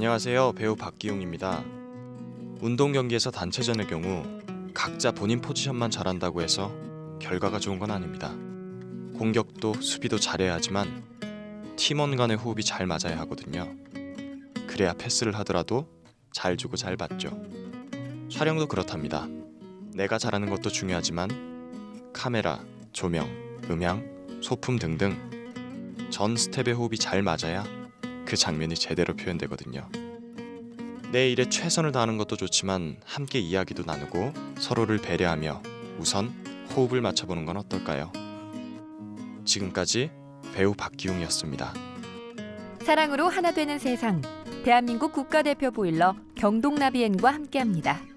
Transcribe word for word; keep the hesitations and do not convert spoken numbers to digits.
안녕하세요. 배우 박기웅입니다. 운동 경기에서 단체전의 경우 각자 본인 포지션만 잘한다고 해서 결과가 좋은 건 아닙니다. 공격도 수비도 잘해야 하지만 팀원 간의 호흡이 잘 맞아야 하거든요. 그래야 패스를 하더라도 잘 주고 잘 받죠. 촬영도 그렇답니다. 내가 잘하는 것도 중요하지만 카메라, 조명, 음향, 소품 등등 전 스텝의 호흡이 잘 맞아야 그 장면이 제대로 표현되거든요. 내 일에 최선을 다하는 것도 좋지만 함께 이야기도 나누고 서로를 배려하며 우선 호흡을 맞춰보는 건 어떨까요? 지금까지 배우 박기웅이었습니다. 사랑으로 하나 되는 세상, 대한민국 국가대표 보일러 경동나비엔과 함께합니다.